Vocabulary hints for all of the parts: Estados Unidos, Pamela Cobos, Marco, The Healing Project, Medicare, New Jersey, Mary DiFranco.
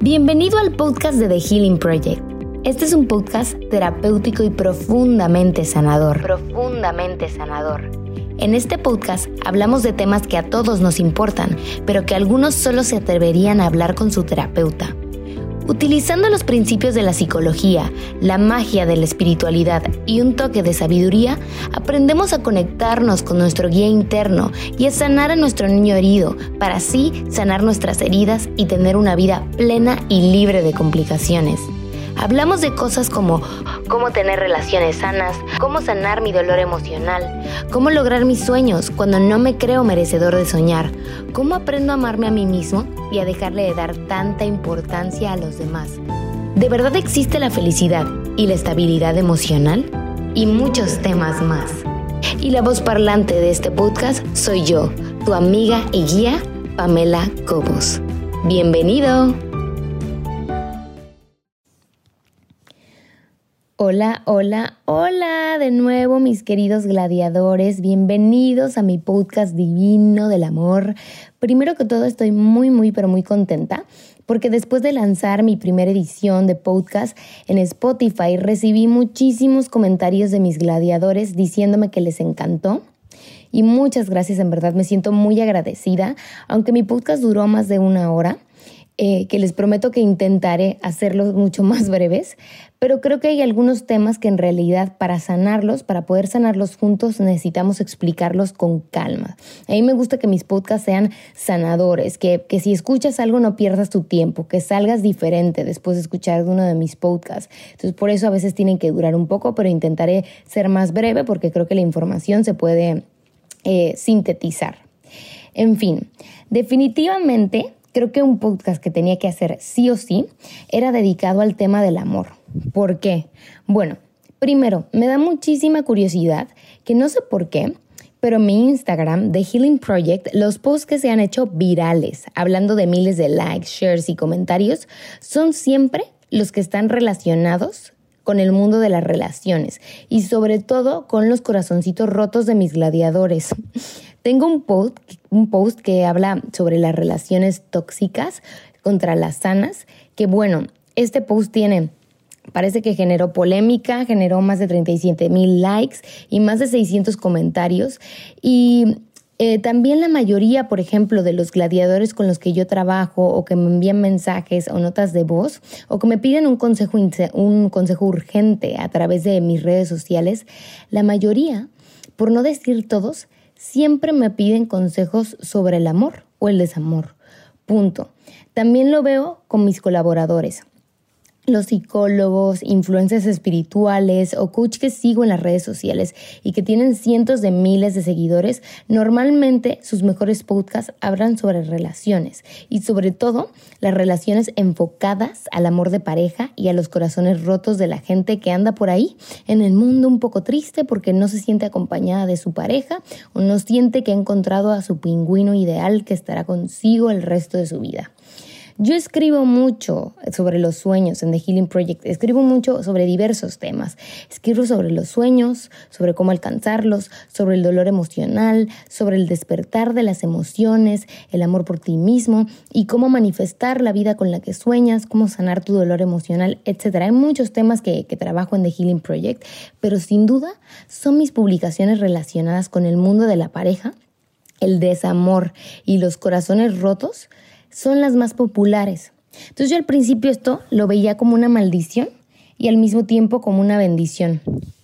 Bienvenido al podcast de The Healing Project. Este es un podcast terapéutico y profundamente sanador. Profundamente sanador. En este podcast hablamos de temas que a todos nos importan, pero que algunos solo se atreverían a hablar con su terapeuta. Utilizando los principios de la psicología, la magia de la espiritualidad y un toque de sabiduría, aprendemos a conectarnos con nuestro guía interno y a sanar a nuestro niño herido, para así sanar nuestras heridas y tener una vida plena y libre de complicaciones. Hablamos de cosas como cómo tener relaciones sanas, cómo sanar mi dolor emocional, cómo lograr mis sueños cuando no me creo merecedor de soñar, cómo aprendo a amarme a mí mismo y a dejarle de dar tanta importancia a los demás. ¿De verdad existe la felicidad y la estabilidad emocional? Y muchos temas más. Y la voz parlante de este podcast soy yo, tu amiga y guía, Pamela Cobos. ¡Bienvenido! Hola, hola, hola de nuevo mis queridos gladiadores, bienvenidos a mi podcast divino del amor. Primero que todo estoy muy contenta porque después de lanzar mi primera edición de podcast en Spotify recibí muchísimos comentarios de mis gladiadores diciéndome que les encantó. Y muchas gracias, en verdad me siento muy agradecida, aunque mi podcast duró más de una hora. Que les prometo que intentaré hacerlos mucho más breves, pero creo que hay algunos temas que en realidad para poder sanarlos juntos necesitamos explicarlos con calma. A mí me gusta que mis podcasts sean sanadores, que si escuchas algo no pierdas tu tiempo, que salgas diferente después de escuchar uno de mis podcasts. Entonces por eso a veces tienen que durar un poco, pero intentaré ser más breve porque creo que la información se puede sintetizar. En fin, definitivamente creo que un podcast que tenía que hacer sí o sí era dedicado al tema del amor. ¿Por qué? Bueno, primero, me da muchísima curiosidad que no sé por qué, pero en mi Instagram, The Healing Project, los posts que se han hecho virales, hablando de miles de likes, shares y comentarios, son siempre los que están relacionados con el mundo de las relaciones y sobre todo con los corazoncitos rotos de mis gladiadores. Tengo un post que habla sobre las relaciones tóxicas contra las sanas, que bueno, este post parece que generó polémica, generó más de 37,000 likes y más de 600 comentarios. Y también la mayoría, por ejemplo, de los gladiadores con los que yo trabajo o que me envían mensajes o notas de voz o que me piden un consejo urgente a través de mis redes sociales, la mayoría, por no decir todos, siempre me piden consejos sobre el amor o el desamor. Punto. También lo veo con mis colaboradores, los psicólogos, influencers espirituales o coach que sigo en las redes sociales y que tienen cientos de miles de seguidores. Normalmente sus mejores podcasts hablan sobre relaciones y sobre todo las relaciones enfocadas al amor de pareja y a los corazones rotos de la gente que anda por ahí en el mundo un poco triste porque no se siente acompañada de su pareja o no siente que ha encontrado a su pingüino ideal que estará consigo el resto de su vida. Yo escribo mucho sobre los sueños en The Healing Project, escribo mucho sobre diversos temas, escribo sobre los sueños, sobre cómo alcanzarlos, sobre el dolor emocional, sobre el despertar de las emociones, el amor por ti mismo y cómo manifestar la vida con la que sueñas, cómo sanar tu dolor emocional, etc. Hay muchos temas que trabajo en The Healing Project, pero sin duda son mis publicaciones relacionadas con el mundo de la pareja, el desamor y los corazones rotos, son las más populares. Entonces yo al principio esto lo veía como una maldición y al mismo tiempo como una bendición.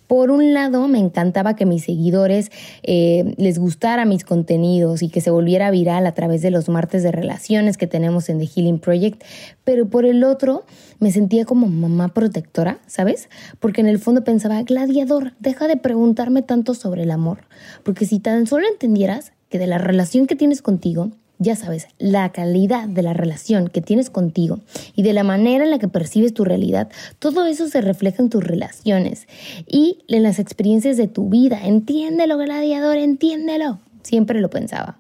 Por un lado me encantaba que mis seguidores les gustara mis contenidos y que se volviera viral a través de los martes de relaciones que tenemos en The Healing Project, pero por el otro me sentía como mamá protectora, ¿sabes? Porque en el fondo pensaba, gladiador, deja de preguntarme tanto sobre el amor, porque si tan solo entendieras que de la relación que tienes contigo, ya sabes, la calidad de la relación que tienes contigo y de la manera en la que percibes tu realidad, todo eso se refleja en tus relaciones y en las experiencias de tu vida. Entiéndelo, gladiador, entiéndelo. Siempre lo pensaba.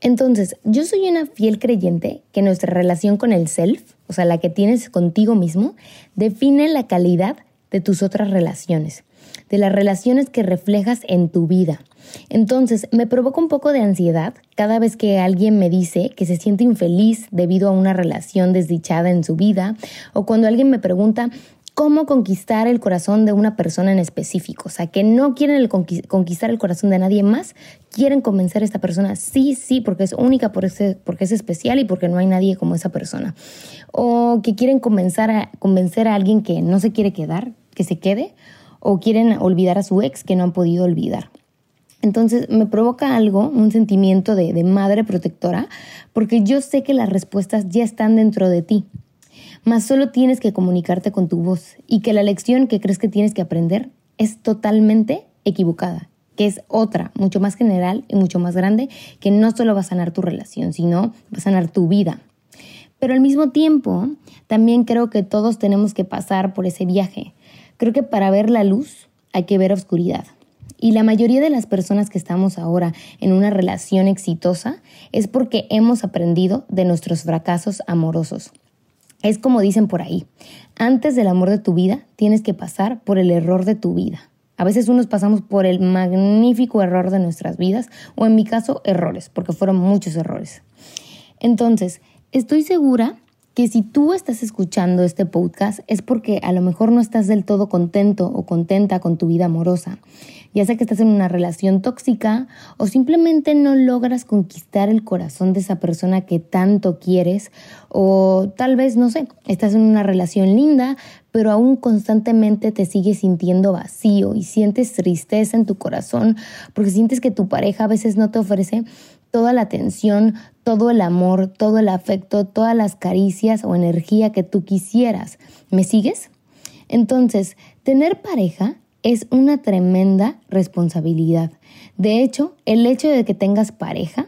Entonces, yo soy una fiel creyente que nuestra relación con el self, o sea, la que tienes contigo mismo, define la calidad de tus otras relaciones. de las relaciones que reflejas en tu vida. Entonces, me provoca un poco de ansiedad cada vez que alguien me dice que se siente infeliz debido a una relación desdichada en su vida, o cuando alguien me pregunta cómo conquistar el corazón de una persona en específico. O sea, que no quieren conquistar el corazón de nadie más, quieren convencer a esta persona, sí, porque es única, porque es especial y porque no hay nadie como esa persona. O que quieren convencer a alguien que no se quiere quedar, que se quede, o quieren olvidar a su ex que no han podido olvidar. Entonces me provoca algo, un sentimiento de madre protectora, porque yo sé que las respuestas ya están dentro de ti. Mas solo tienes que comunicarte con tu voz y que la lección que crees que tienes que aprender es totalmente equivocada, que es otra, mucho más general y mucho más grande, que no solo va a sanar tu relación, sino va a sanar tu vida. Pero al mismo tiempo, también creo que todos tenemos que pasar por ese viaje. Creo que para ver la luz hay que ver oscuridad. Y la mayoría de las personas que estamos ahora en una relación exitosa es porque hemos aprendido de nuestros fracasos amorosos. Es como dicen por ahí, antes del amor de tu vida tienes que pasar por el error de tu vida. A veces unos pasamos por el magnífico error de nuestras vidas, o en mi caso, errores, porque fueron muchos errores. Entonces, estoy segura que si tú estás escuchando este podcast es porque a lo mejor no estás del todo contento o contenta con tu vida amorosa. Ya sea que estás en una relación tóxica o simplemente no logras conquistar el corazón de esa persona que tanto quieres, o tal vez, no sé, estás en una relación linda pero aún constantemente te sigues sintiendo vacío y sientes tristeza en tu corazón porque sientes que tu pareja a veces no te ofrece toda la atención, todo el amor, todo el afecto, todas las caricias o energía que tú quisieras. ¿Me sigues? Entonces, tener pareja es una tremenda responsabilidad. De hecho, el hecho de que tengas pareja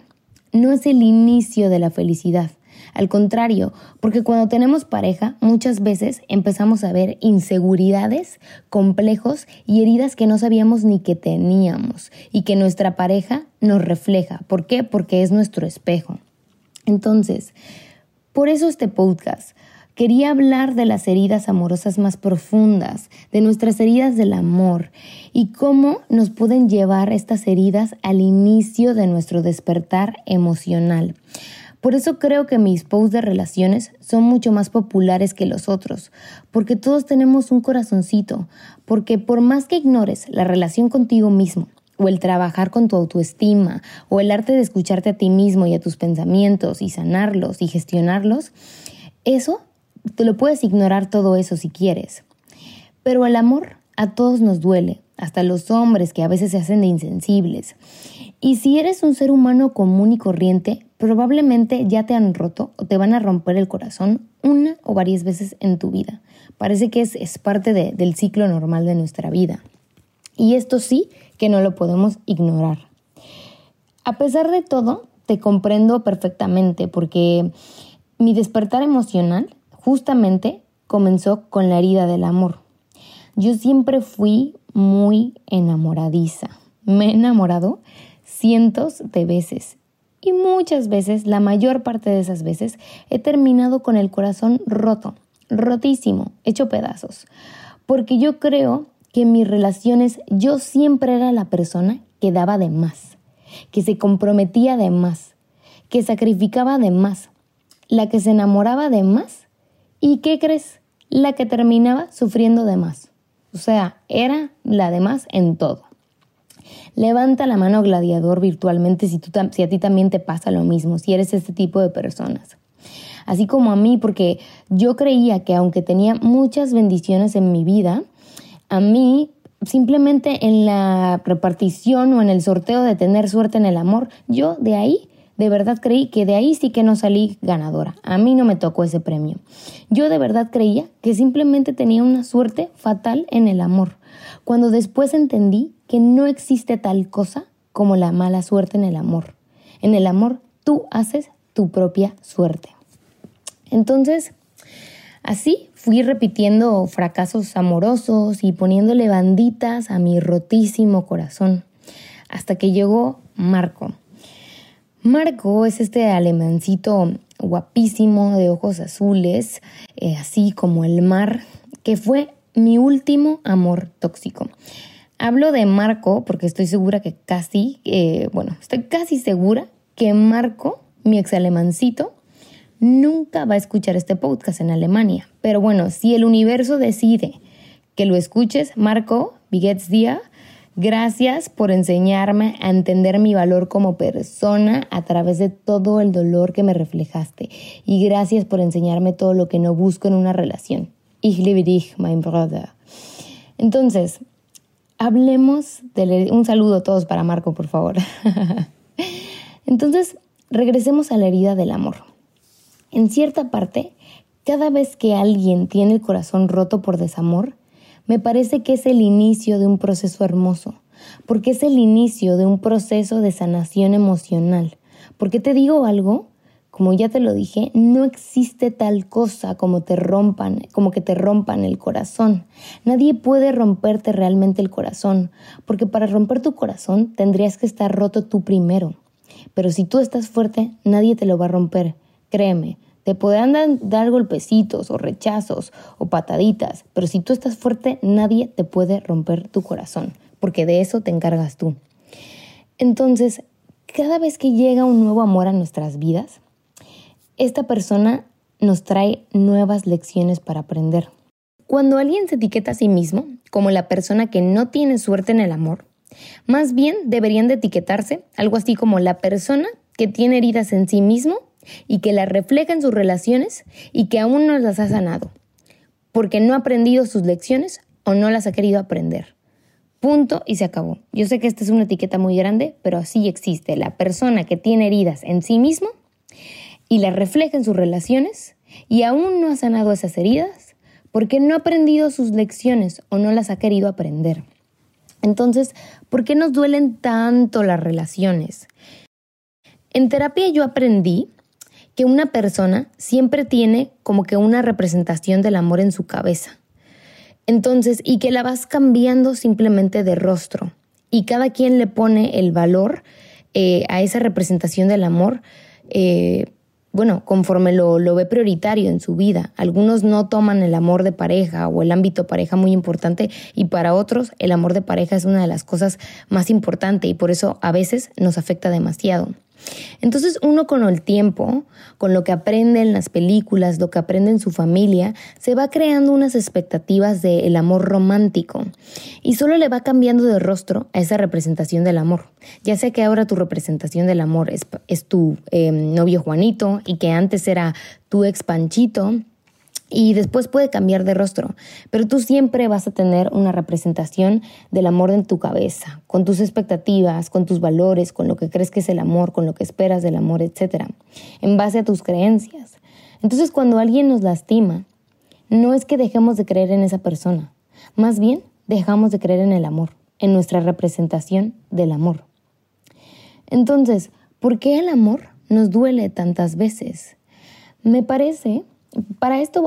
no es el inicio de la felicidad. Al contrario, porque cuando tenemos pareja, muchas veces empezamos a ver inseguridades, complejos y heridas que no sabíamos ni que teníamos y que nuestra pareja nos refleja. ¿Por qué? Porque es nuestro espejo. Entonces, por eso este podcast. Quería hablar de las heridas amorosas más profundas, de nuestras heridas del amor y cómo nos pueden llevar estas heridas al inicio de nuestro despertar emocional. Por eso creo que mis posts de relaciones son mucho más populares que los otros, porque todos tenemos un corazoncito, porque por más que ignores la relación contigo mismo, o el trabajar con tu autoestima, o el arte de escucharte a ti mismo y a tus pensamientos, y sanarlos y gestionarlos, eso te lo puedes ignorar todo eso si quieres. Pero el amor a todos nos duele, hasta los hombres que a veces se hacen de insensibles. Y si eres un ser humano común y corriente, probablemente ya te han roto o te van a romper el corazón una o varias veces en tu vida. Parece que es parte del ciclo normal de nuestra vida. Y esto sí que no lo podemos ignorar. A pesar de todo, te comprendo perfectamente porque mi despertar emocional justamente comenzó con la herida del amor. Yo siempre fui muy enamoradiza. Me he enamorado cientos de veces y muchas veces, la mayor parte de esas veces, he terminado con el corazón roto, rotísimo, hecho pedazos. Porque yo creo que en mis relaciones yo siempre era la persona que daba de más, que se comprometía de más, que sacrificaba de más, la que se enamoraba de más y, ¿qué crees?, la que terminaba sufriendo de más. O sea, era la de más en todo. Levanta la mano, gladiador, virtualmente si a ti también te pasa lo mismo, si eres este tipo de personas. Así como a mí, porque yo creía que aunque tenía muchas bendiciones en mi vida, a mí simplemente en la repartición o en el sorteo de tener suerte en el amor, yo de ahí de verdad creí que de ahí sí que no salí ganadora. A mí no me tocó ese premio. Yo de verdad creía que simplemente tenía una suerte fatal en el amor, cuando después entendí que no existe tal cosa como la mala suerte en el amor. En el amor tú haces tu propia suerte. Entonces, así fui repitiendo fracasos amorosos y poniéndole banditas a mi rotísimo corazón, hasta que llegó Marco. Marco es este alemancito guapísimo de ojos azules, así como el mar, que fue mi último amor tóxico. Hablo de Marco porque estoy segura que estoy casi segura que Marco, mi ex alemancito, nunca va a escuchar este podcast en Alemania. Pero bueno, si el universo decide que lo escuches, Marco, Bigets Dia, gracias por enseñarme a entender mi valor como persona a través de todo el dolor que me reflejaste. Y gracias por enseñarme todo lo que no busco en una relación. Ich liebe dich, mein Bruder. Entonces, hablemos de... Un saludo a todos para Marco, por favor. Entonces, regresemos a la herida del amor. En cierta parte, cada vez que alguien tiene el corazón roto por desamor, me parece que es el inicio de un proceso hermoso, porque es el inicio de un proceso de sanación emocional. Porque te digo algo, como ya te lo dije, no existe tal cosa como que te rompan el corazón. Nadie puede romperte realmente el corazón, porque para romper tu corazón tendrías que estar roto tú primero. Pero si tú estás fuerte, nadie te lo va a romper, créeme. Te podrán dar golpecitos o rechazos o pataditas, pero si tú estás fuerte, nadie te puede romper tu corazón, porque de eso te encargas tú. Entonces, cada vez que llega un nuevo amor a nuestras vidas, esta persona nos trae nuevas lecciones para aprender. Cuando alguien se etiqueta a sí mismo como la persona que no tiene suerte en el amor, más bien deberían de etiquetarse algo así como la persona que tiene heridas en sí mismo y que la refleja en sus relaciones y que aún no las ha sanado, porque no ha aprendido sus lecciones o no las ha querido aprender. Punto y se acabó. Yo sé que esta es una etiqueta muy grande, pero así existe la persona que tiene heridas en sí mismo y la refleja en sus relaciones y aún no ha sanado esas heridas porque no ha aprendido sus lecciones o no las ha querido aprender. Entonces, ¿por qué nos duelen tanto las relaciones? En terapia yo aprendí que una persona siempre tiene como que una representación del amor en su cabeza. Entonces, y que la vas cambiando simplemente de rostro. Y cada quien le pone el valor a esa representación del amor, conforme lo ve prioritario en su vida. Algunos no toman el amor de pareja o el ámbito pareja muy importante, y para otros el amor de pareja es una de las cosas más importantes y por eso a veces nos afecta demasiado. Entonces uno con el tiempo, con lo que aprende en las películas, lo que aprende en su familia, se va creando unas expectativas del amor romántico y solo le va cambiando de rostro a esa representación del amor. Ya sea que ahora tu representación del amor es tu novio Juanito y que antes era tu ex Panchito, y después puede cambiar de rostro, pero tú siempre vas a tener una representación del amor en tu cabeza, con tus expectativas, con tus valores, con lo que crees que es el amor, con lo que esperas del amor, etcétera, en base a tus creencias. Entonces, cuando alguien nos lastima, no es que dejemos de creer en esa persona, más bien dejamos de creer en el amor, en nuestra representación del amor. Entonces, ¿por qué el amor nos duele tantas veces? Me parece... Para esto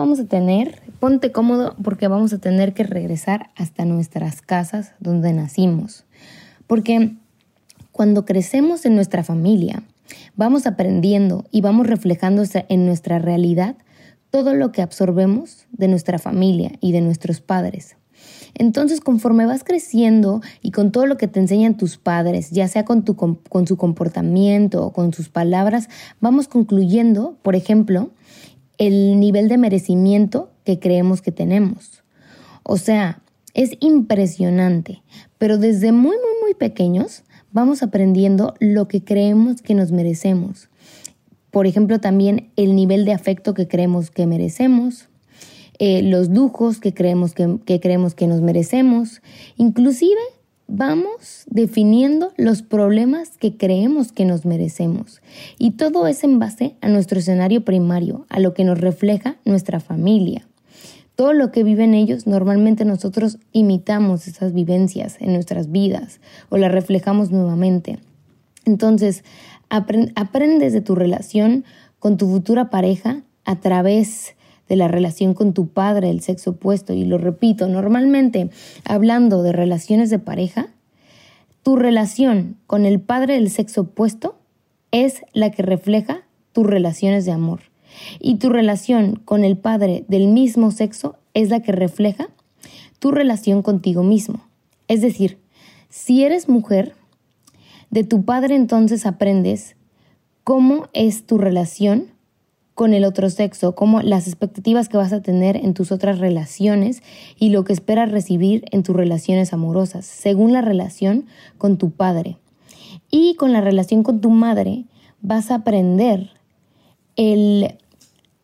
ponte cómodo porque vamos a tener que regresar hasta nuestras casas donde nacimos. Porque cuando crecemos en nuestra familia, vamos aprendiendo y vamos reflejando en nuestra realidad todo lo que absorbemos de nuestra familia y de nuestros padres. Entonces, conforme vas creciendo y con todo lo que te enseñan tus padres, ya sea con su comportamiento o con sus palabras, vamos concluyendo, por ejemplo, el nivel de merecimiento que creemos que tenemos. O sea, es impresionante, pero desde muy, muy, muy pequeños vamos aprendiendo lo que creemos que nos merecemos. Por ejemplo, también el nivel de afecto que creemos que merecemos, los lujos que creemos que nos merecemos. Inclusive vamos definiendo los problemas que creemos que nos merecemos. Y todo es en base a nuestro escenario primario, a lo que nos refleja nuestra familia. Todo lo que viven ellos, normalmente nosotros imitamos esas vivencias en nuestras vidas o las reflejamos nuevamente. Entonces, aprendes de tu relación con tu futura pareja a través de la relación con tu padre, el sexo opuesto. Y lo repito, normalmente hablando de relaciones de pareja, tu relación con el padre del sexo opuesto es la que refleja tus relaciones de amor. Y tu relación con el padre del mismo sexo es la que refleja tu relación contigo mismo. Es decir, Si eres mujer, de tu padre entonces aprendes cómo es tu relación con el otro sexo, como las expectativas que vas a tener en tus otras relaciones y lo que esperas recibir en tus relaciones amorosas, según la relación con tu padre. Y con la relación con tu madre vas a aprender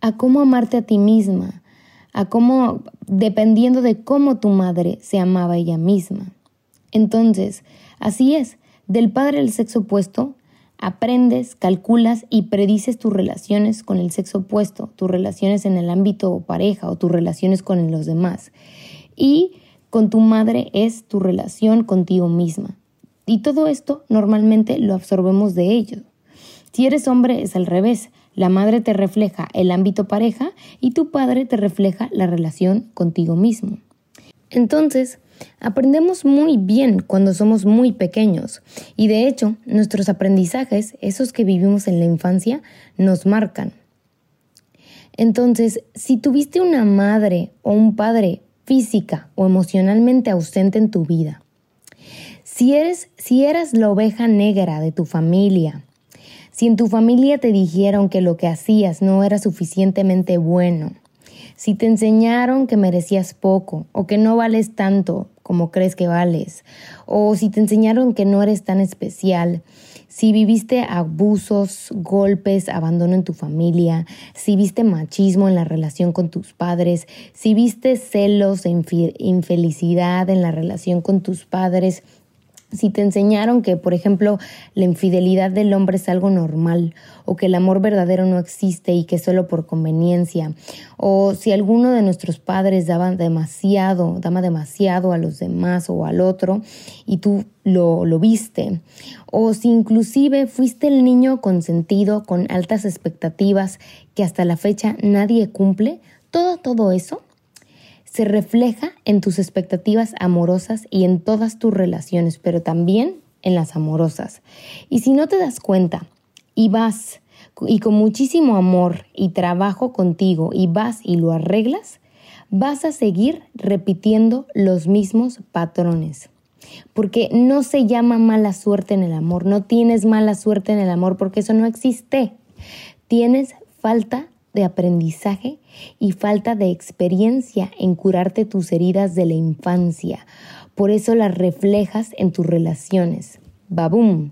a cómo amarte a ti misma, a cómo, dependiendo de cómo tu madre se amaba ella misma. Entonces, así es, del padre del sexo opuesto, aprendes, calculas y predices tus relaciones con el sexo opuesto, tus relaciones en el ámbito o pareja o tus relaciones con los demás. Y con tu madre es tu relación contigo misma. Y todo esto normalmente lo absorbemos de ellos. Si eres hombre es al revés. La madre te refleja el ámbito pareja y tu padre te refleja la relación contigo mismo. Entonces, aprendemos muy bien cuando somos muy pequeños y de hecho nuestros aprendizajes, esos que vivimos en la infancia, nos marcan. Entonces, si tuviste una madre o un padre física o emocionalmente ausente en tu vida, si eras la oveja negra de tu familia, si en tu familia te dijeron que lo que hacías no era suficientemente bueno, si te enseñaron que merecías poco o que no vales tanto como crees que vales, o si te enseñaron que no eres tan especial, si viviste abusos, golpes, abandono en tu familia, si viste machismo en la relación con tus padres, si viste celos e infelicidad en la relación con tus padres, si te enseñaron que, por ejemplo, la infidelidad del hombre es algo normal o que el amor verdadero no existe y que es solo por conveniencia, o si alguno de nuestros padres daba demasiado a los demás o al otro y tú lo viste, o si inclusive fuiste el niño consentido con altas expectativas que hasta la fecha nadie cumple, todo eso se refleja en tus expectativas amorosas y en todas tus relaciones, pero también en las amorosas. Y si no te das cuenta y vas y con muchísimo amor y trabajo contigo y vas y lo arreglas, vas a seguir repitiendo los mismos patrones. Porque no se llama mala suerte en el amor, no tienes mala suerte en el amor porque eso no existe. Tienes falta de aprendizaje y falta de experiencia en curarte tus heridas de la infancia. Por eso las reflejas en tus relaciones. ¡Babum!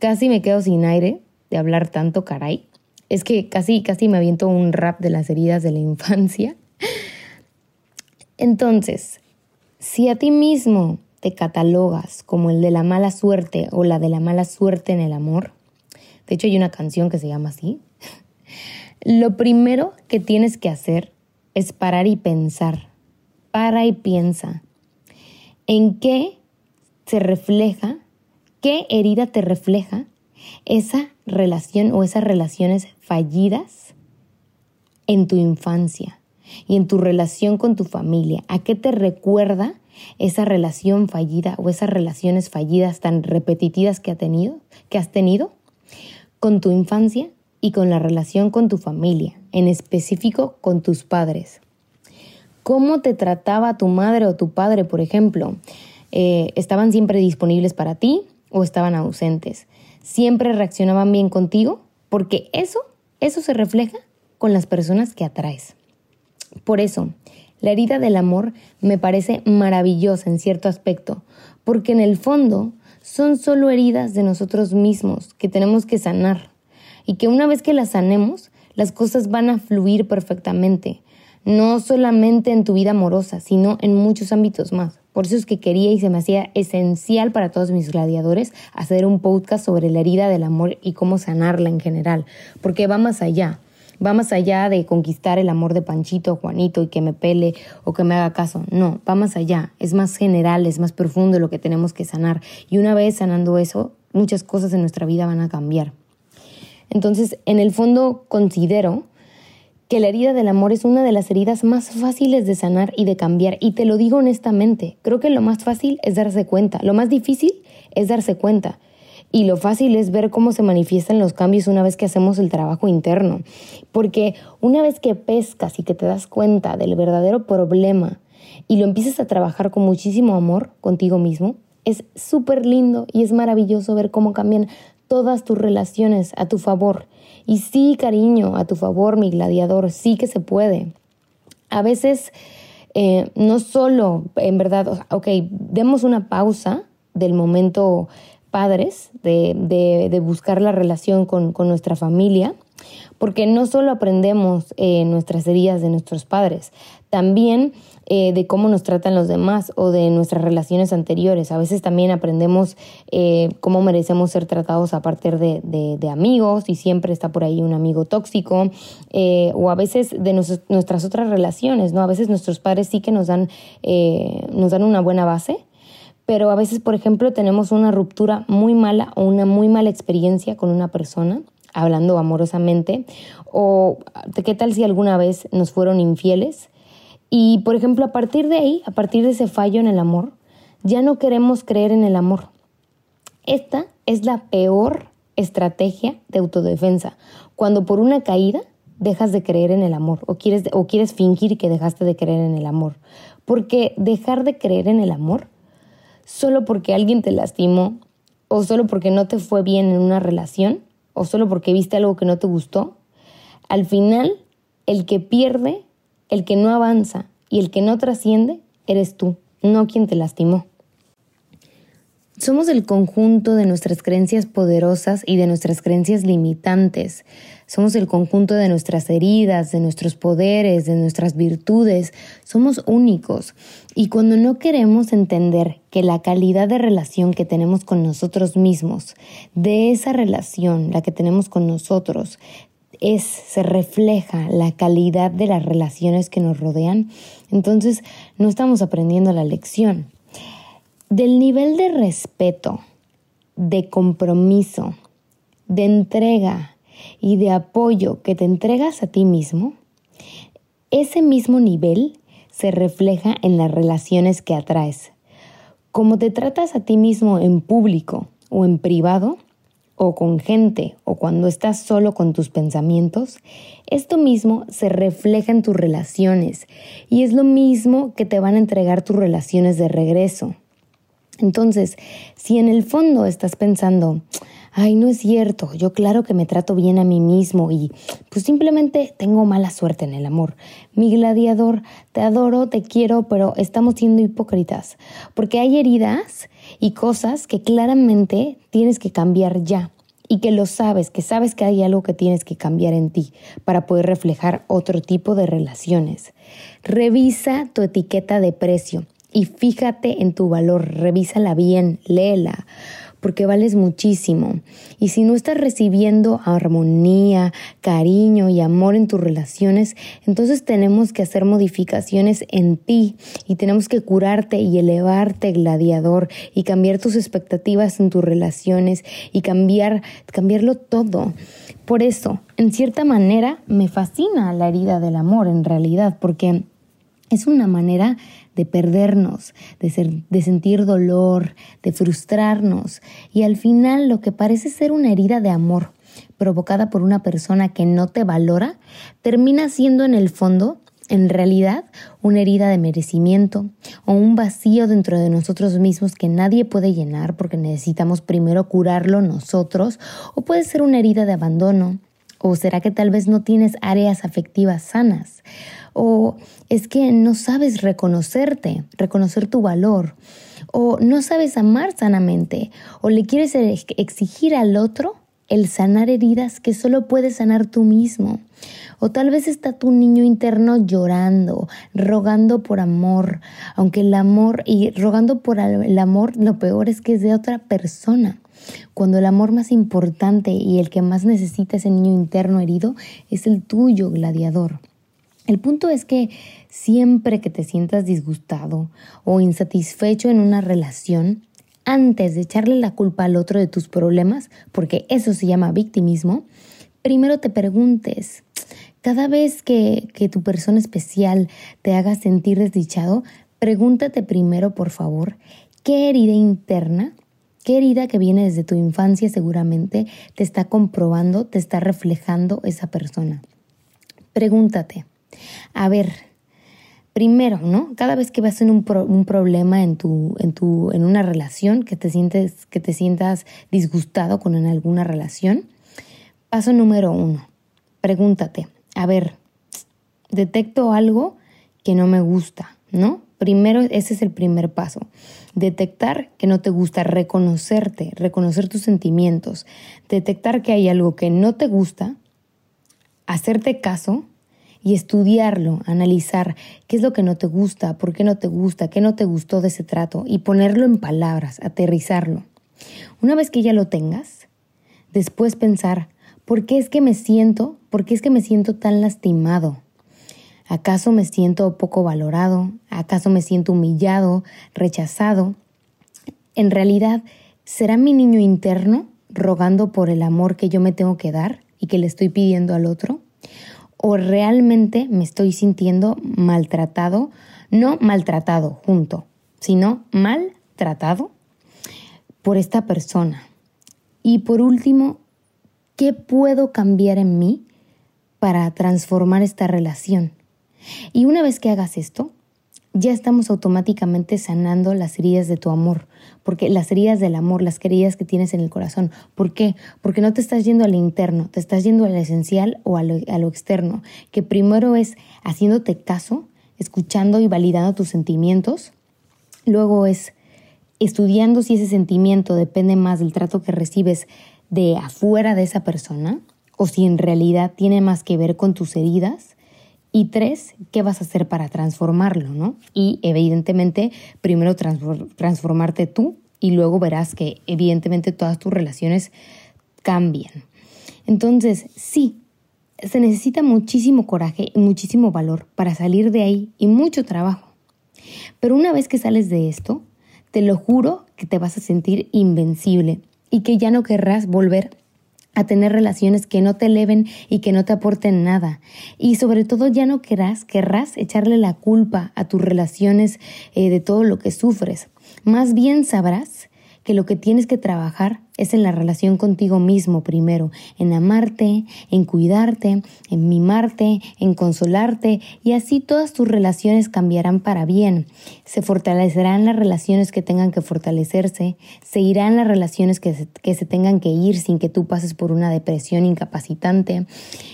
Casi me quedo sin aire de hablar tanto, caray. Es que casi me aviento un rap de las heridas de la infancia. Entonces, si a ti mismo te catalogas como el de la mala suerte o la de la mala suerte en el amor, de hecho hay una canción que se llama así, lo primero que tienes que hacer es parar y pensar. Para y piensa. ¿En qué se refleja, qué herida te refleja esa relación o esas relaciones fallidas en tu infancia y en tu relación con tu familia? ¿A qué te recuerda esa relación fallida o esas relaciones fallidas tan repetitivas que has tenido con tu infancia? Y con la relación con tu familia, en específico con tus padres. ¿Cómo te trataba tu madre o tu padre, por ejemplo? ¿Estaban siempre disponibles para ti o estaban ausentes? ¿Siempre reaccionaban bien contigo? Porque eso se refleja con las personas que atraes. Por eso, la herida del amor me parece maravillosa en cierto aspecto, porque en el fondo son solo heridas de nosotros mismos que tenemos que sanar. Y que una vez que las sanemos, las cosas van a fluir perfectamente. No solamente en tu vida amorosa, sino en muchos ámbitos más. Por eso es que quería y se me hacía esencial para todos mis gladiadores hacer un podcast sobre la herida del amor y cómo sanarla en general. Porque va más allá. Va más allá de conquistar el amor de Panchito o Juanito y que me pele o que me haga caso. No, va más allá. Es más general, es más profundo lo que tenemos que sanar. Y una vez sanando eso, muchas cosas en nuestra vida van a cambiar. Entonces, en el fondo, considero que la herida del amor es una de las heridas más fáciles de sanar y de cambiar. Y te lo digo honestamente, creo que lo más fácil es darse cuenta. Lo más difícil es darse cuenta. Y lo fácil es ver cómo se manifiestan los cambios una vez que hacemos el trabajo interno. Porque una vez que pescas y que te das cuenta del verdadero problema y lo empiezas a trabajar con muchísimo amor contigo mismo, Es súper lindo y es maravilloso ver cómo cambian todas tus relaciones a tu favor. Y sí, cariño, a tu favor, mi gladiador, sí que se puede. A veces, no solo, en verdad, ok, demos una pausa del momento padres, de buscar la relación con nuestra familia, porque no solo aprendemos nuestras heridas de nuestros padres, también de cómo nos tratan los demás o de nuestras relaciones anteriores. A veces también aprendemos cómo merecemos ser tratados a partir de amigos, y siempre está por ahí un amigo tóxico, o a veces de nuestras otras relaciones, ¿no? A veces nuestros padres sí que nos dan una buena base, pero a veces, por ejemplo, tenemos una ruptura muy mala o una muy mala experiencia con una persona, hablando amorosamente, o qué tal si alguna vez nos fueron infieles. Y, por ejemplo, a partir de ahí, a partir de ese fallo en el amor, ya no queremos creer en el amor. Esta es la peor estrategia de autodefensa, cuando por una caída dejas de creer en el amor o quieres fingir que dejaste de creer en el amor. Porque dejar de creer en el amor solo porque alguien te lastimó, o solo porque no te fue bien en una relación, o solo porque viste algo que no te gustó, al final el que pierde, el que no avanza y el que no trasciende eres tú, no quien te lastimó. Somos el conjunto de nuestras creencias poderosas y de nuestras creencias limitantes. Somos el conjunto de nuestras heridas, de nuestros poderes, de nuestras virtudes. Somos únicos. Y cuando no queremos entender que la calidad de relación que tenemos con nosotros mismos, de esa relación, la que tenemos con nosotros, se refleja la calidad de las relaciones que nos rodean, entonces no estamos aprendiendo la lección. Del nivel de respeto, de compromiso, de entrega y de apoyo que te entregas a ti mismo, ese mismo nivel se refleja en las relaciones que atraes. Como te tratas a ti mismo en público o en privado, o con gente, o cuando estás solo con tus pensamientos, esto mismo se refleja en tus relaciones y es lo mismo que te van a entregar tus relaciones de regreso. Entonces, si en el fondo estás pensando, ay, no es cierto, yo claro que me trato bien a mí mismo y pues simplemente tengo mala suerte en el amor. Mi gladiador, te adoro, te quiero, pero estamos siendo hipócritas porque hay heridas y cosas que claramente tienes que cambiar ya y que lo sabes, que hay algo que tienes que cambiar en ti para poder reflejar otro tipo de relaciones. Revisa tu etiqueta de precio. Y fíjate en tu valor, revísala bien, léela, porque vales muchísimo. Y si no estás recibiendo armonía, cariño y amor en tus relaciones, entonces tenemos que hacer modificaciones en ti y tenemos que curarte y elevarte, gladiador, y cambiar tus expectativas en tus relaciones y cambiarlo todo. Por eso, en cierta manera, me fascina la herida del amor en realidad, porque es una manera de perdernos, de sentir dolor, de frustrarnos. Y al final lo que parece ser una herida de amor provocada por una persona que no te valora, termina siendo en el fondo, en realidad, una herida de merecimiento o un vacío dentro de nosotros mismos que nadie puede llenar porque necesitamos primero curarlo nosotros, o puede ser una herida de abandono. ¿O será que tal vez no tienes áreas afectivas sanas? ¿O es que no sabes reconocerte, reconocer tu valor? ¿O no sabes amar sanamente? ¿O le quieres exigir al otro el sanar heridas que solo puedes sanar tú mismo? O tal vez está tu niño interno llorando, rogando por amor, aunque el amor, y rogando por el amor, lo peor es que es de otra persona. Cuando el amor más importante y el que más necesita ese niño interno herido es el tuyo, gladiador. El punto es que siempre que te sientas disgustado o insatisfecho en una relación, antes de echarle la culpa al otro de tus problemas, porque eso se llama victimismo, primero te preguntes, cada vez que tu persona especial te haga sentir desdichado, pregúntate primero, por favor, ¿qué herida interna? ¿Qué herida que viene desde tu infancia seguramente te está comprobando, te está reflejando esa persona? Pregúntate, a ver, primero, ¿no? Cada vez que vas en un problema en una relación, que te sientas disgustado con alguna relación, paso número 1, pregúntate, a ver, detecto algo que no me gusta, ¿no? Primero, ese es el primer paso. Detectar que no te gusta, reconocerte, reconocer tus sentimientos, detectar que hay algo que no te gusta, hacerte caso y estudiarlo, analizar qué es lo que no te gusta, por qué no te gusta, qué no te gustó de ese trato y ponerlo en palabras, aterrizarlo. Una vez que ya lo tengas, después pensar, ¿por qué es que me siento tan lastimado? ¿Acaso me siento poco valorado? ¿Acaso me siento humillado, rechazado? En realidad, ¿será mi niño interno rogando por el amor que yo me tengo que dar y que le estoy pidiendo al otro? ¿O realmente me estoy sintiendo maltratado? No maltratado junto, sino maltratado por esta persona. Y por último, ¿qué puedo cambiar en mí para transformar esta relación? Y una vez que hagas esto, ya estamos automáticamente sanando las heridas de tu amor, porque las heridas del amor, las heridas que tienes en el corazón. ¿Por qué? Porque no te estás yendo al interno, te estás yendo al esencial o a lo externo, que primero es haciéndote caso, escuchando y validando tus sentimientos, luego es estudiando si ese sentimiento depende más del trato que recibes de afuera de esa persona, o si en realidad tiene más que ver con tus heridas. Y 3, ¿qué vas a hacer para transformarlo, no? Y evidentemente, primero transformarte tú y luego verás que evidentemente todas tus relaciones cambian. Entonces, sí, se necesita muchísimo coraje y muchísimo valor para salir de ahí y mucho trabajo. Pero una vez que sales de esto, te lo juro que te vas a sentir invencible y que ya no querrás volver a tener relaciones que no te eleven y que no te aporten nada. Y sobre todo ya no querrás echarle la culpa a tus relaciones de todo lo que sufres. Más bien sabrás que lo que tienes que trabajar es en la relación contigo mismo primero, en amarte, en cuidarte, en mimarte, en consolarte, y así todas tus relaciones cambiarán para bien. Se fortalecerán las relaciones que tengan que fortalecerse, se irán las relaciones que se tengan que ir sin que tú pases por una depresión incapacitante,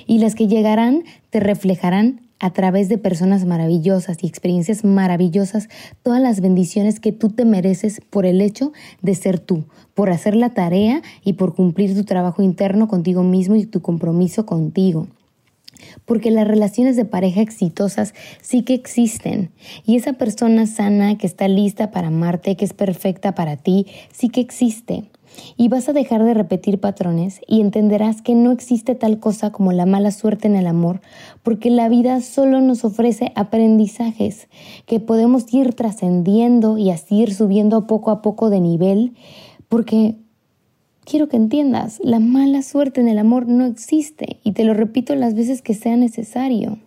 y las que llegarán te reflejarán a través de personas maravillosas y experiencias maravillosas, todas las bendiciones que tú te mereces por el hecho de ser tú, por hacer la tarea y por cumplir tu trabajo interno contigo mismo y tu compromiso contigo. Porque las relaciones de pareja exitosas sí que existen, y esa persona sana que está lista para amarte, que es perfecta para ti, sí que existe. Y vas a dejar de repetir patrones y entenderás que no existe tal cosa como la mala suerte en el amor, porque la vida solo nos ofrece aprendizajes que podemos ir trascendiendo y así ir subiendo poco a poco de nivel, porque quiero que entiendas, la mala suerte en el amor no existe, y te lo repito las veces que sea necesario.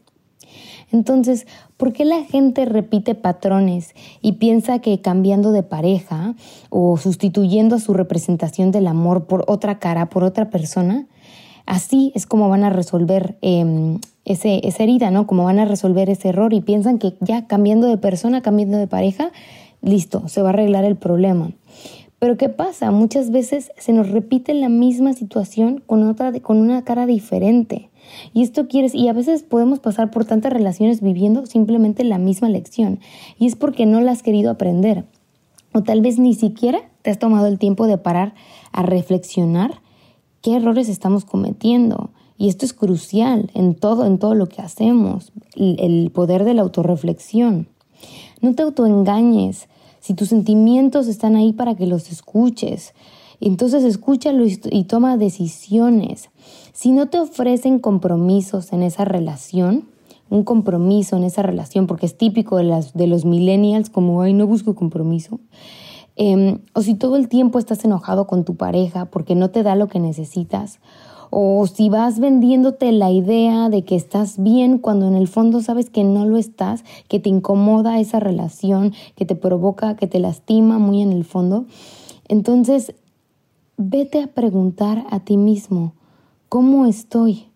Entonces, ¿por qué la gente repite patrones y piensa que cambiando de pareja o sustituyendo a su representación del amor por otra cara, por otra persona, así es como van a resolver esa herida, ¿no? Como van a resolver ese error, y piensan que ya cambiando de persona, cambiando de pareja, listo, se va a arreglar el problema. Pero ¿qué pasa? Muchas veces se nos repite la misma situación con una cara diferente. Y a veces podemos pasar por tantas relaciones viviendo simplemente la misma lección. Y es porque no la has querido aprender. O tal vez ni siquiera te has tomado el tiempo de parar a reflexionar qué errores estamos cometiendo. Y esto es crucial en todo lo que hacemos. El poder de la autorreflexión. No te autoengañes. Si tus sentimientos están ahí para que los escuches, entonces escúchalos y toma decisiones. Si no te ofrecen compromiso en esa relación, porque es típico de los millennials, como, ay, no busco compromiso. O si todo el tiempo estás enojado con tu pareja porque no te da lo que necesitas. O si vas vendiéndote la idea de que estás bien cuando en el fondo sabes que no lo estás, que te incomoda esa relación, que te provoca, que te lastima muy en el fondo. Entonces, vete a preguntar a ti mismo, ¿cómo estoy?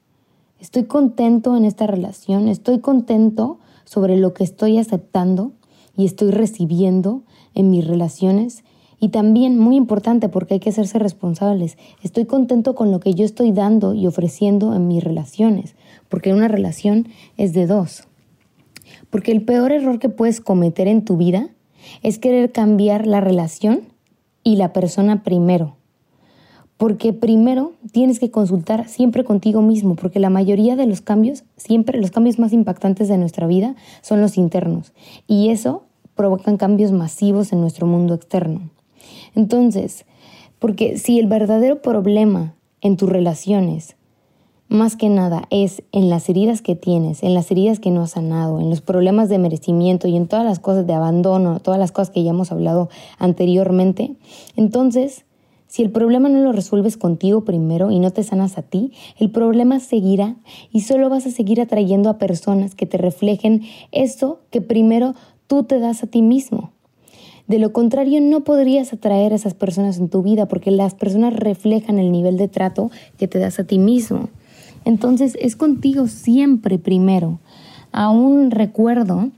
¿Estoy contento en esta relación? ¿Estoy contento? sobre lo que estoy aceptando y estoy recibiendo en mis relaciones. Y también, muy importante porque hay que hacerse responsables, estoy contento con lo que yo estoy dando y ofreciendo en mis relaciones, porque una relación es de dos. Porque el peor error que puedes cometer en tu vida es querer cambiar la relación y la persona primero. Porque primero tienes que consultar siempre contigo mismo, porque la mayoría de los cambios, siempre los cambios más impactantes de nuestra vida son los internos. Y eso provocan cambios masivos en nuestro mundo externo. Entonces, porque si el verdadero problema en tus relaciones más que nada es en las heridas que tienes, en las heridas que no has sanado, en los problemas de merecimiento y en todas las cosas de abandono, todas las cosas que ya hemos hablado anteriormente, entonces, si el problema no lo resuelves contigo primero y no te sanas a ti, el problema seguirá y solo vas a seguir atrayendo a personas que te reflejen eso que primero tú te das a ti mismo. De lo contrario, no podrías atraer a esas personas en tu vida porque las personas reflejan el nivel de trato que te das a ti mismo. Entonces, es contigo siempre primero. Aún recuerdo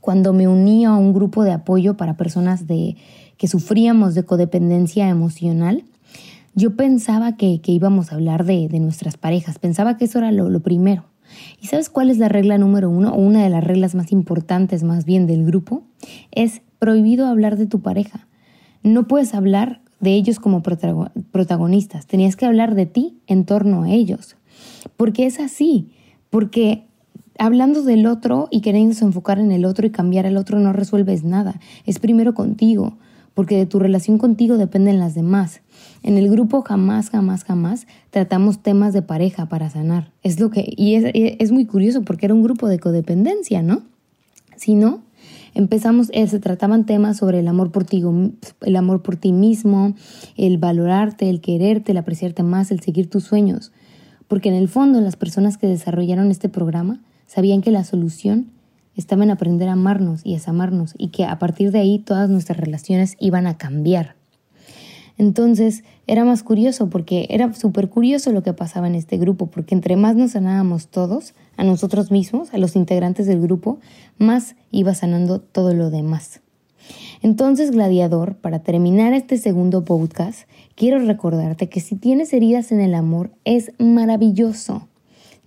cuando me uní a un grupo de apoyo para personas que sufríamos de codependencia emocional. Yo pensaba que íbamos a hablar de nuestras parejas. Pensaba que eso era lo primero. ¿Y sabes cuál es la regla número 1? O una de las reglas más importantes, más bien, del grupo. Es prohibido hablar de tu pareja. No puedes hablar de ellos como protagonistas. Tenías que hablar de ti en torno a ellos. Porque es así. Porque hablando del otro y queriéndose enfocar en el otro y cambiar al otro no resuelves nada. Es primero contigo. Porque de tu relación contigo dependen las demás. En el grupo jamás tratamos temas de pareja para sanar. Es muy curioso porque era un grupo de codependencia, ¿no? Si no, se trataban temas sobre el amor por ti mismo, el valorarte, el quererte, el apreciarte más, el seguir tus sueños. Porque en el fondo las personas que desarrollaron este programa sabían que la solución estaba en aprender a amarnos y desamarnos y que a partir de ahí todas nuestras relaciones iban a cambiar. Entonces era más curioso porque era súper curioso lo que pasaba en este grupo porque entre más nos sanábamos todos, a nosotros mismos, a los integrantes del grupo, más iba sanando todo lo demás. Entonces, Gladiador, para terminar este segundo podcast, quiero recordarte que si tienes heridas en el amor, es maravilloso.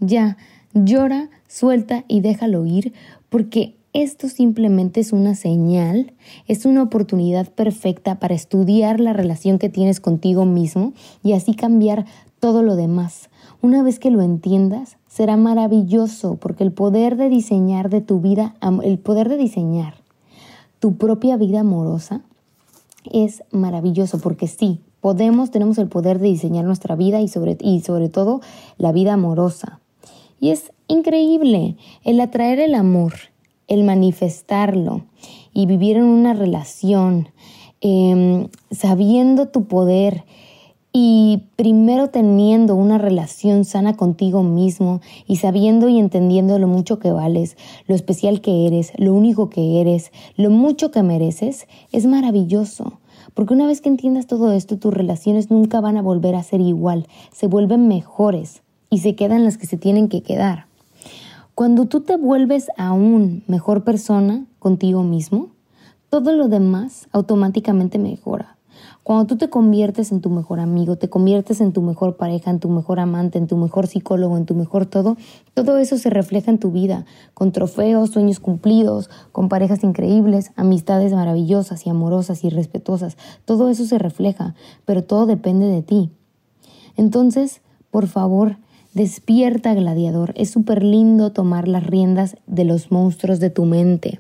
Ya, llora, suelta y déjalo ir, porque esto simplemente es una señal, es una oportunidad perfecta para estudiar la relación que tienes contigo mismo y así cambiar todo lo demás. Una vez que lo entiendas, será maravilloso, porque el poder de diseñar tu propia vida amorosa es maravilloso, porque sí, tenemos el poder de diseñar nuestra vida y sobre todo la vida amorosa. Y es increíble el atraer el amor, el manifestarlo y vivir en una relación sabiendo tu poder y primero teniendo una relación sana contigo mismo y sabiendo y entendiendo lo mucho que vales, lo especial que eres, lo único que eres, lo mucho que mereces, es maravilloso. Porque una vez que entiendas todo esto, tus relaciones nunca van a volver a ser igual, se vuelven mejores y se quedan las que se tienen que quedar. Cuando tú te vuelves aún mejor persona contigo mismo, todo lo demás automáticamente mejora. Cuando tú te conviertes en tu mejor amigo, te conviertes en tu mejor pareja, en tu mejor amante, en tu mejor psicólogo, en tu mejor todo eso se refleja en tu vida, con trofeos, sueños cumplidos, con parejas increíbles, amistades maravillosas y amorosas y respetuosas. Todo eso se refleja, pero todo depende de ti. Entonces, por favor, despierta, Gladiador. Es súper lindo tomar las riendas de los monstruos de tu mente.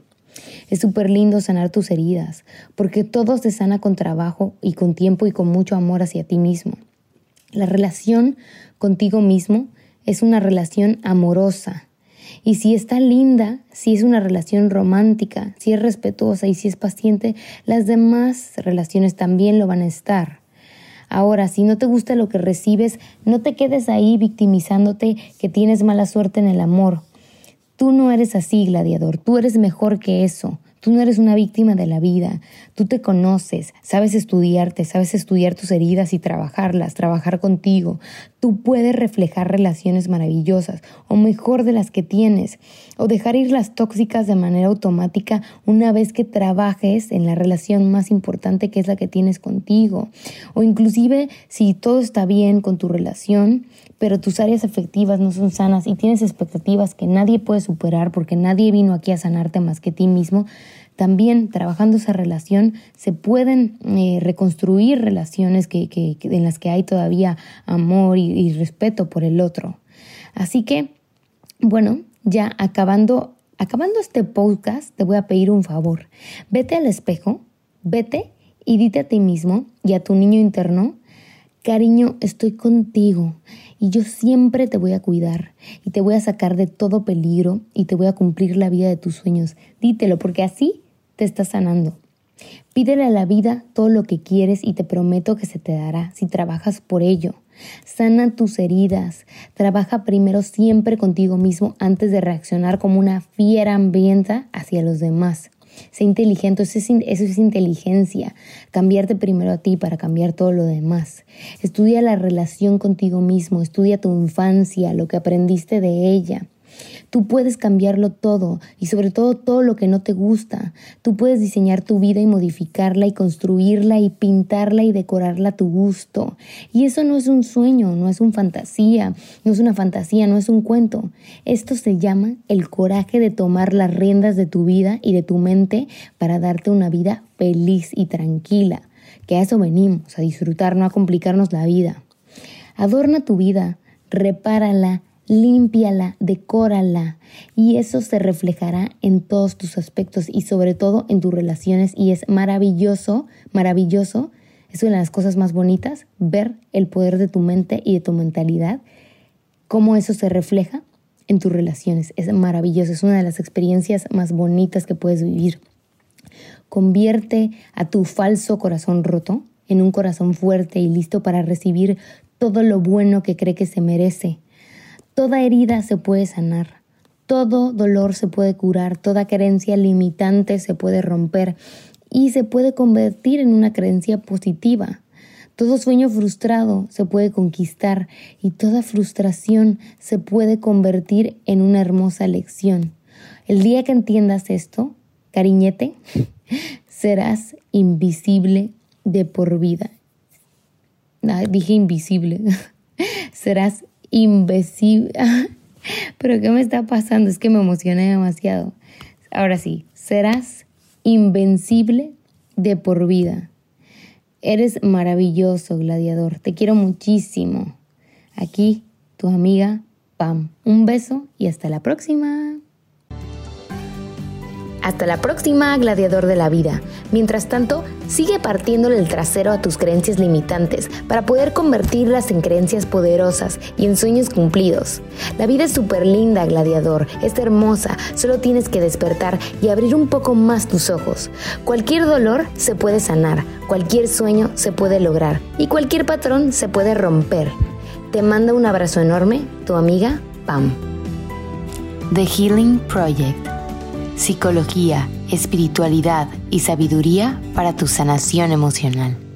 Es súper lindo sanar tus heridas, porque todo se sana con trabajo y con tiempo y con mucho amor hacia ti mismo. La relación contigo mismo es una relación amorosa. Y si está linda, si es una relación romántica, si es respetuosa y si es paciente, las demás relaciones también lo van a estar. Ahora, si no te gusta lo que recibes, no te quedes ahí victimizándote que tienes mala suerte en el amor. Tú no eres así, Gladiador. Tú eres mejor que eso. Tú no eres una víctima de la vida. Tú te conoces, sabes estudiarte, sabes estudiar tus heridas y trabajarlas, trabajar contigo. Tú puedes reflejar relaciones maravillosas o mejor de las que tienes o dejar ir las tóxicas de manera automática una vez que trabajes en la relación más importante que es la que tienes contigo. O inclusive si todo está bien con tu relación, pero tus áreas afectivas no son sanas y tienes expectativas que nadie puede superar porque nadie vino aquí a sanarte más que ti mismo, también trabajando esa relación se pueden reconstruir relaciones en las que hay todavía amor y respeto por el otro. Así que, bueno, ya acabando este podcast, te voy a pedir un favor. Vete al espejo, vete y dite a ti mismo y a tu niño interno, cariño, estoy contigo y yo siempre te voy a cuidar y te voy a sacar de todo peligro y te voy a cumplir la vida de tus sueños. Dítelo porque así te estás sanando. Pídele a la vida todo lo que quieres y te prometo que se te dará si trabajas por ello. Sana tus heridas. Trabaja primero siempre contigo mismo antes de reaccionar como una fiera hambrienta hacia los demás. Sé inteligente, eso es inteligencia. Cambiarte primero a ti para cambiar todo lo demás. Estudia la relación contigo mismo, estudia tu infancia, lo que aprendiste de ella. Tú puedes cambiarlo todo y sobre todo todo lo que no te gusta. Tú puedes diseñar tu vida y modificarla y construirla y pintarla y decorarla a tu gusto. Y eso no es un sueño, no es una fantasía, no es un cuento. Esto se llama el coraje de tomar las riendas de tu vida y de tu mente para darte una vida feliz y tranquila. Que a eso venimos, a disfrutar, no a complicarnos la vida. Adorna tu vida, repárala, límpiala, decórala y eso se reflejará en todos tus aspectos y sobre todo en tus relaciones y es maravilloso, maravilloso. Es una de las cosas más bonitas, ver el poder de tu mente y de tu mentalidad, cómo eso se refleja en tus relaciones. Es maravilloso, es una de las experiencias más bonitas que puedes vivir. Convierte a tu falso corazón roto en un corazón fuerte y listo para recibir todo lo bueno que cree que se merece. Toda herida se puede sanar, todo dolor se puede curar, toda creencia limitante se puede romper y se puede convertir en una creencia positiva. Todo sueño frustrado se puede conquistar y toda frustración se puede convertir en una hermosa lección. El día que entiendas esto, cariñete, serás invisible de por vida. Ah, dije invisible. Serás invisible. ¿Pero qué me está pasando? Es que me emocioné demasiado. Ahora sí, serás invencible de por vida. Eres maravilloso, gladiador. Te quiero muchísimo. Aquí, tu amiga Pam. Un beso y hasta la próxima. Hasta la próxima, gladiador de la vida. Mientras tanto, sigue partiéndole el trasero a tus creencias limitantes para poder convertirlas en creencias poderosas y en sueños cumplidos. La vida es súper linda, gladiador. Es hermosa. Solo tienes que despertar y abrir un poco más tus ojos. Cualquier dolor se puede sanar. Cualquier sueño se puede lograr. Y cualquier patrón se puede romper. Te manda un abrazo enorme, tu amiga Pam. The Healing Project. Psicología, espiritualidad y sabiduría para tu sanación emocional.